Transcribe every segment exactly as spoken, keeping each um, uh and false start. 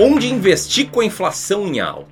Onde investir com a inflação em alta?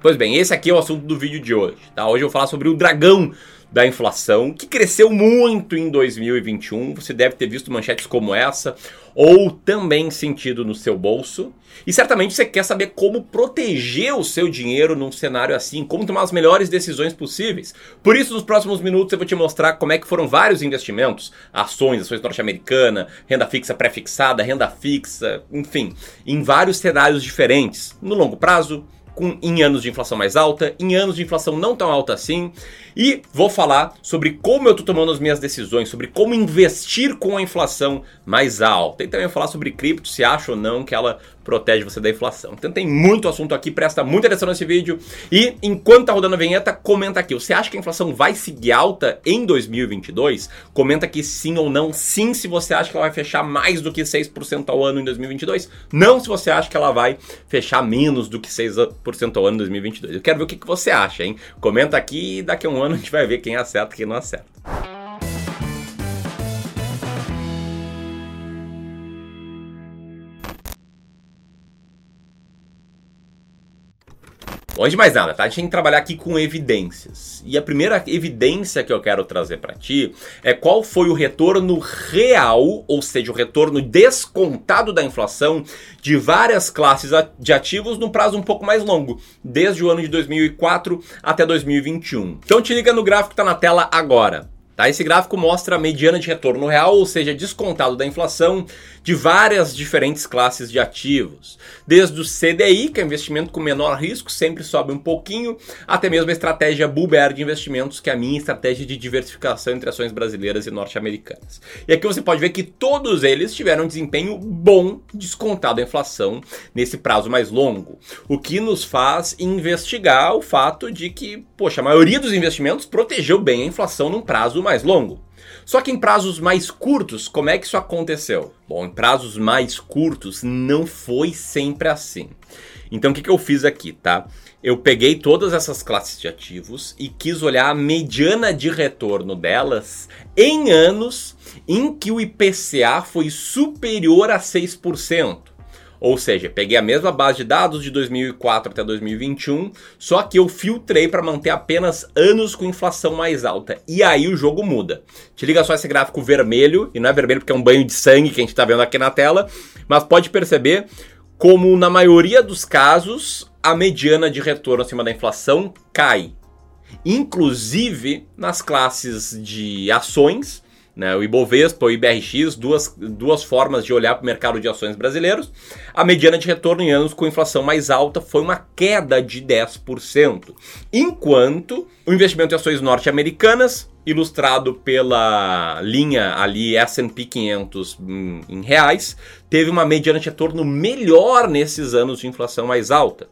Pois bem, esse aqui é o assunto do vídeo de hoje, tá? Hoje eu vou falar sobre o dragão da inflação, que cresceu muito em dois mil e vinte e um. Você deve ter visto manchetes como essa, ou também sentido no seu bolso. E certamente você quer saber como proteger o seu dinheiro num cenário assim, como tomar as melhores decisões possíveis. Por isso, nos próximos minutos eu vou te mostrar como é que foram vários investimentos, ações, ações norte-americanas, renda fixa pré-fixada, renda fixa, enfim, em vários cenários diferentes, no longo prazo, Com, em anos de inflação mais alta, em anos de inflação não tão alta assim, e vou falar sobre como eu estou tomando as minhas decisões, sobre como investir com a inflação mais alta, e também vou falar sobre cripto, se acha ou não que ela protege você da inflação. Então tem muito assunto aqui, presta muita atenção nesse vídeo, e enquanto tá rodando a vinheta, comenta aqui, você acha que a inflação vai seguir alta em dois mil e vinte e dois? Comenta aqui sim ou não, sim se você acha que ela vai fechar mais do que seis por cento ao ano em dois mil e vinte e dois, não se você acha que ela vai fechar menos do que seis por cento por cento ao ano dois mil e vinte e dois. Eu quero ver o que que você acha, hein? Comenta aqui e daqui a um ano a gente vai ver quem acerta e quem não acerta. Bom, antes de mais nada, tá? A gente tem que trabalhar aqui com evidências. E a primeira evidência que eu quero trazer para ti é qual foi o retorno real, ou seja, o retorno descontado da inflação de várias classes de ativos num prazo um pouco mais longo, desde o ano de dois mil e quatro até dois mil e vinte e um. Então te liga no gráfico que está na tela agora. Tá? Esse gráfico mostra a mediana de retorno real, ou seja, descontado da inflação, de várias diferentes classes de ativos. Desde o C D I, que é um investimento com menor risco, sempre sobe um pouquinho, até mesmo a estratégia Bull Bear de investimentos, que é a minha estratégia de diversificação entre ações brasileiras e norte-americanas. E aqui você pode ver que todos eles tiveram um desempenho bom descontado a inflação nesse prazo mais longo. O que nos faz investigar o fato de que, poxa, a maioria dos investimentos protegeu bem a inflação num prazo mais longo. Só que em prazos mais curtos, como é que isso aconteceu? Bom, em prazos mais curtos não foi sempre assim. Então o que que eu fiz aqui, tá? Eu peguei todas essas classes de ativos e quis olhar a mediana de retorno delas em anos em que o I P C A foi superior a seis por cento. Ou seja, peguei a mesma base de dados de dois mil e quatro até dois mil e vinte e um, só que eu filtrei para manter apenas anos com inflação mais alta. E aí o jogo muda. Te liga só esse gráfico vermelho, e não é vermelho porque é um banho de sangue que a gente está vendo aqui na tela, mas pode perceber como na maioria dos casos a mediana de retorno acima da inflação cai. Inclusive nas classes de ações, né, o Ibovespa, o I B R X, duas, duas formas de olhar para o mercado de ações brasileiros. A mediana de retorno em anos com inflação mais alta foi uma queda de dez por cento. Enquanto o investimento em ações norte-americanas, ilustrado pela linha ali S and P quinhentos em, em reais, teve uma mediana de retorno melhor nesses anos de inflação mais alta.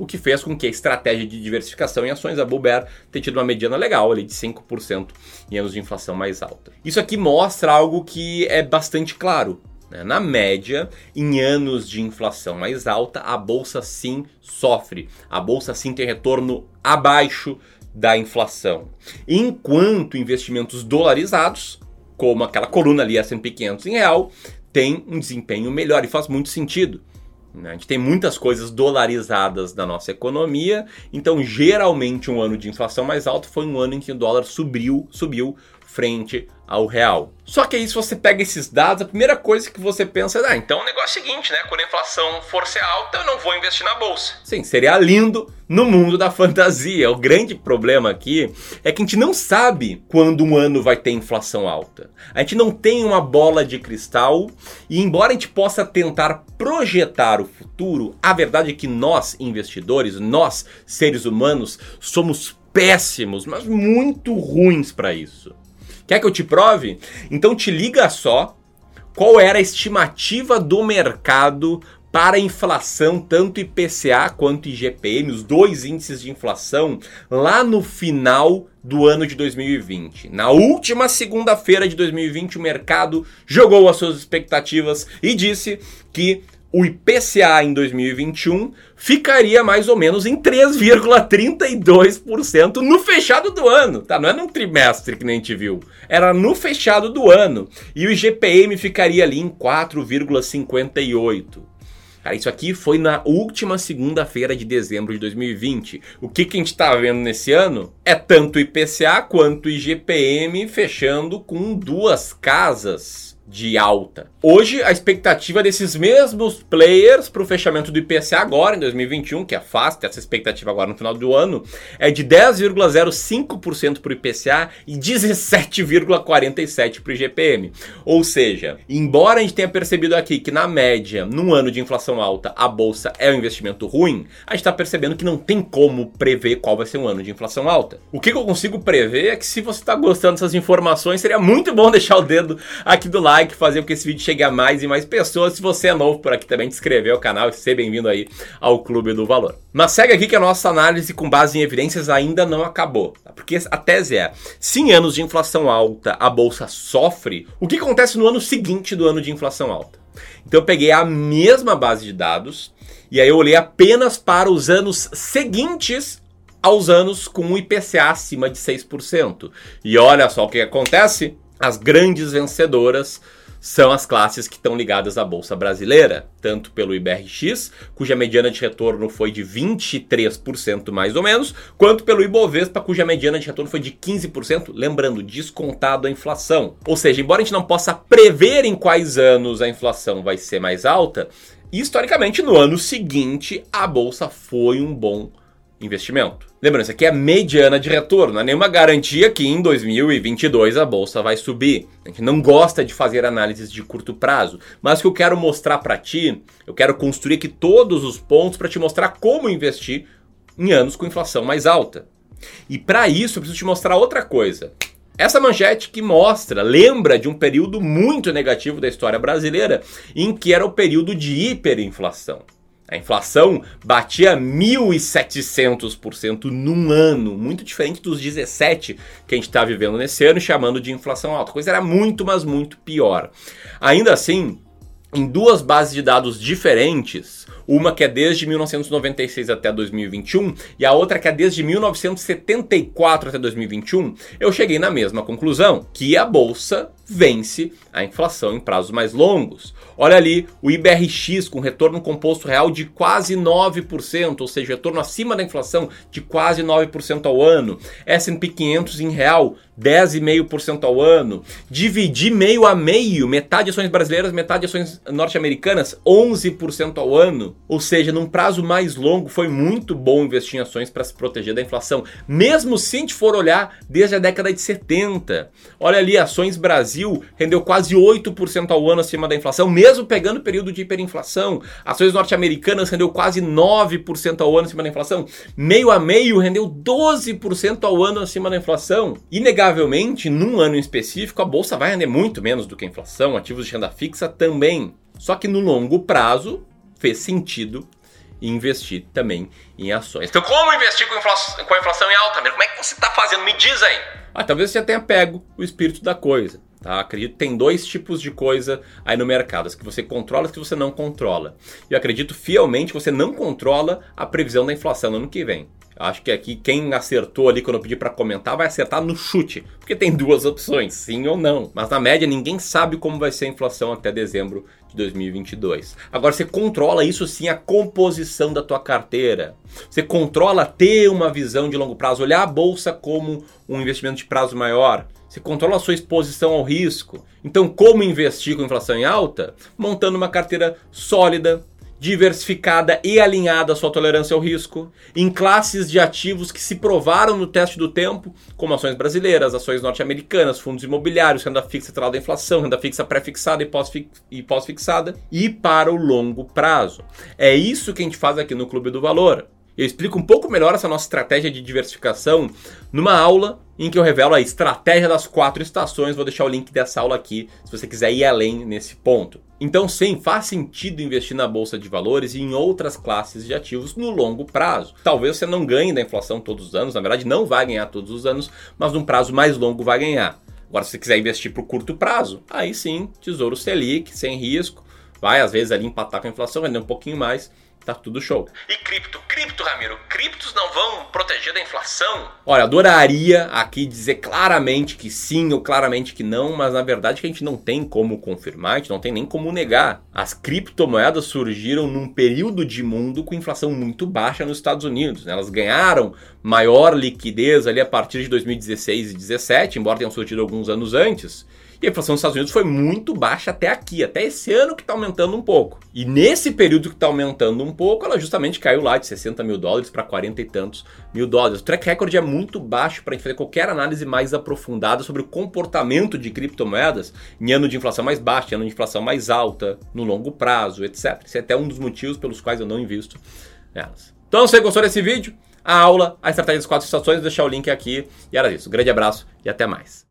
O que fez com que a estratégia de diversificação em ações, a Bull Bear, tenha tido uma mediana legal ali de cinco por cento em anos de inflação mais alta. Isso aqui mostra algo que é bastante claro, né? Na média, em anos de inflação mais alta, a bolsa sim sofre. A bolsa sim tem retorno abaixo da inflação. Enquanto investimentos dolarizados, como aquela coluna ali S and P quinhentos em real, tem um desempenho melhor e faz muito sentido. A gente tem muitas coisas dolarizadas na nossa economia, então geralmente um ano de inflação mais alta foi um ano em que o dólar subiu, subiu frente ao real. Só que aí se você pega esses dados, a primeira coisa que você pensa é, ah, então o negócio é o seguinte, né? Quando a inflação for ser alta, eu não vou investir na bolsa. Sim, seria lindo no mundo da fantasia. O grande problema aqui é que a gente não sabe quando um ano vai ter inflação alta. A gente não tem uma bola de cristal e embora a gente possa tentar projetar o futuro, a verdade é que nós, investidores, nós, seres humanos, somos péssimos, mas muito ruins para isso. Quer que eu te prove? Então te liga só qual era a estimativa do mercado para a inflação, tanto I P C A quanto I G P M, os dois índices de inflação, lá no final do ano de dois mil e vinte. Na última segunda-feira de dois mil e vinte, o mercado jogou as suas expectativas e disse que o I P C A em dois mil e vinte e um ficaria mais ou menos em três vírgula trinta e dois por cento no fechado do ano, tá? Não é num trimestre que nem a gente viu, era no fechado do ano. E o I G P M ficaria ali em quatro vírgula cinquenta e oito por cento. Cara, isso aqui foi na última segunda-feira de dezembro de dois mil e vinte. O que, que a gente está vendo nesse ano? É tanto I P C A quanto I G P M fechando com duas casas de alta. Hoje, a expectativa desses mesmos players para o fechamento do I P C A agora, em dois mil e vinte e um, que é fácil ter essa expectativa agora no final do ano, é de dez vírgula zero cinco por cento para o I P C A e dezessete vírgula quarenta e sete por cento para o I G P M. Ou seja, embora a gente tenha percebido aqui que, na média, num ano de inflação alta, a bolsa é um investimento ruim, a gente está percebendo que não tem como prever qual vai ser um ano de inflação alta. O que eu consigo prever é que, se você está gostando dessas informações, seria muito bom deixar o dedo aqui do lado, que fazer com que esse vídeo chegue a mais e mais pessoas. Se você é novo por aqui também, te inscrever no canal e seja bem-vindo aí ao Clube do Valor. Mas segue aqui que a nossa análise com base em evidências ainda não acabou, tá? Porque a tese é, se em anos de inflação alta a bolsa sofre, o que acontece no ano seguinte do ano de inflação alta? Então eu peguei a mesma base de dados e aí eu olhei apenas para os anos seguintes aos anos com um I P C A acima de seis por cento. E olha só o que acontece. As grandes vencedoras são as classes que estão ligadas à Bolsa Brasileira, tanto pelo I B R X, cuja mediana de retorno foi de vinte e três por cento mais ou menos, quanto pelo Ibovespa, cuja mediana de retorno foi de quinze por cento, lembrando, descontado a inflação. Ou seja, embora a gente não possa prever em quais anos a inflação vai ser mais alta, historicamente, no ano seguinte, a Bolsa foi um bom investimento. Lembrando, isso aqui é mediana de retorno, não é nenhuma garantia que em dois mil e vinte e dois a bolsa vai subir. A gente não gosta de fazer análises de curto prazo, mas o que eu quero mostrar para ti, eu quero construir aqui todos os pontos para te mostrar como investir em anos com inflação mais alta. E para isso eu preciso te mostrar outra coisa. Essa manchete que mostra, lembra de um período muito negativo da história brasileira, em que era o período de hiperinflação. A inflação batia mil e setecentos por cento num ano, muito diferente dos dezessete por cento que a gente está vivendo nesse ano, chamando de inflação alta. A coisa era muito, mas muito pior. Ainda assim, em duas bases de dados diferentes, uma que é desde mil novecentos e noventa e seis até dois mil e vinte e um e a outra que é desde mil novecentos e setenta e quatro até dois mil e vinte e um, eu cheguei na mesma conclusão, que a bolsa vence a inflação em prazos mais longos. Olha ali o I B R X com retorno composto real de quase nove por cento, ou seja, retorno acima da inflação de quase nove por cento ao ano. S e P quinhentos em real, dez vírgula cinco por cento ao ano. Dividir meio a meio, metade de ações brasileiras, metade de ações norte-americanas, onze por cento ao ano. Ou seja, num prazo mais longo foi muito bom investir em ações para se proteger da inflação, mesmo se a gente for olhar desde a década de setenta. Olha ali, ações Brasil rendeu quase oito por cento ao ano acima da inflação, mesmo pegando o período de hiperinflação. Ações norte-americanas rendeu quase nove por cento ao ano acima da inflação. Meio a meio rendeu doze por cento ao ano acima da inflação. Inegavelmente, num ano em específico, a bolsa vai render muito menos do que a inflação, ativos de renda fixa também. Só que no longo prazo, fez sentido investir também em ações. Então, como investir com a inflação, com a inflação em alta? Como é que você está fazendo? Me diz aí. Ah, talvez você já tenha pego o espírito da coisa. Tá? Acredito que tem dois tipos de coisa aí no mercado, as que você controla e as que você não controla. E eu acredito fielmente que você não controla a previsão da inflação no ano que vem. Eu acho que aqui quem acertou ali quando eu pedi para comentar vai acertar no chute, porque tem duas opções, sim ou não. Mas na média ninguém sabe como vai ser a inflação até dezembro de dois mil e vinte e dois. Agora você controla isso sim, a composição da tua carteira. Você controla ter uma visão de longo prazo, olhar a bolsa como um investimento de prazo maior. Você controla a sua exposição ao risco. Então, como investir com inflação em alta? Montando uma carteira sólida, diversificada e alinhada à sua tolerância ao risco, em classes de ativos que se provaram no teste do tempo, como ações brasileiras, ações norte-americanas, fundos imobiliários, renda fixa atrelada à inflação, renda fixa pré-fixada e pós-fixada, e para o longo prazo. É isso que a gente faz aqui no Clube do Valor. Eu explico um pouco melhor essa nossa estratégia de diversificação numa aula em que eu revelo a estratégia das quatro estações. Vou deixar o link dessa aula aqui, se você quiser ir além nesse ponto. Então, sim, faz sentido investir na Bolsa de Valores e em outras classes de ativos no longo prazo. Talvez você não ganhe da inflação todos os anos, na verdade não vai ganhar todos os anos, mas num prazo mais longo vai ganhar. Agora, se você quiser investir para o curto prazo, aí sim, Tesouro Selic, sem risco, vai às vezes ali empatar com a inflação, render um pouquinho mais, tá tudo show. E cripto? Cripto, Ramiro? Criptos não vão proteger da inflação? Olha, adoraria aqui dizer claramente que sim ou claramente que não, mas na verdade que a gente não tem como confirmar, a gente não tem nem como negar. As criptomoedas surgiram num período de mundo com inflação muito baixa nos Estados Unidos, né? Elas ganharam maior liquidez ali a partir de dois mil e dezesseis e dois mil e dezessete, embora tenham surgido alguns anos antes. E a inflação nos Estados Unidos foi muito baixa até aqui, até esse ano que está aumentando um pouco. E nesse período que está aumentando um pouco, ela justamente caiu lá de sessenta mil dólares para quarenta e tantos mil dólares. O track record é muito baixo para a gente fazer qualquer análise mais aprofundada sobre o comportamento de criptomoedas em ano de inflação mais baixa, em ano de inflação mais alta, no longo prazo, etcétera. Esse é até um dos motivos pelos quais eu não invisto nelas. Então, se você gostou desse vídeo, a aula, a estratégia das quatro estações, vou deixar o link aqui. E era isso. Um grande abraço e até mais.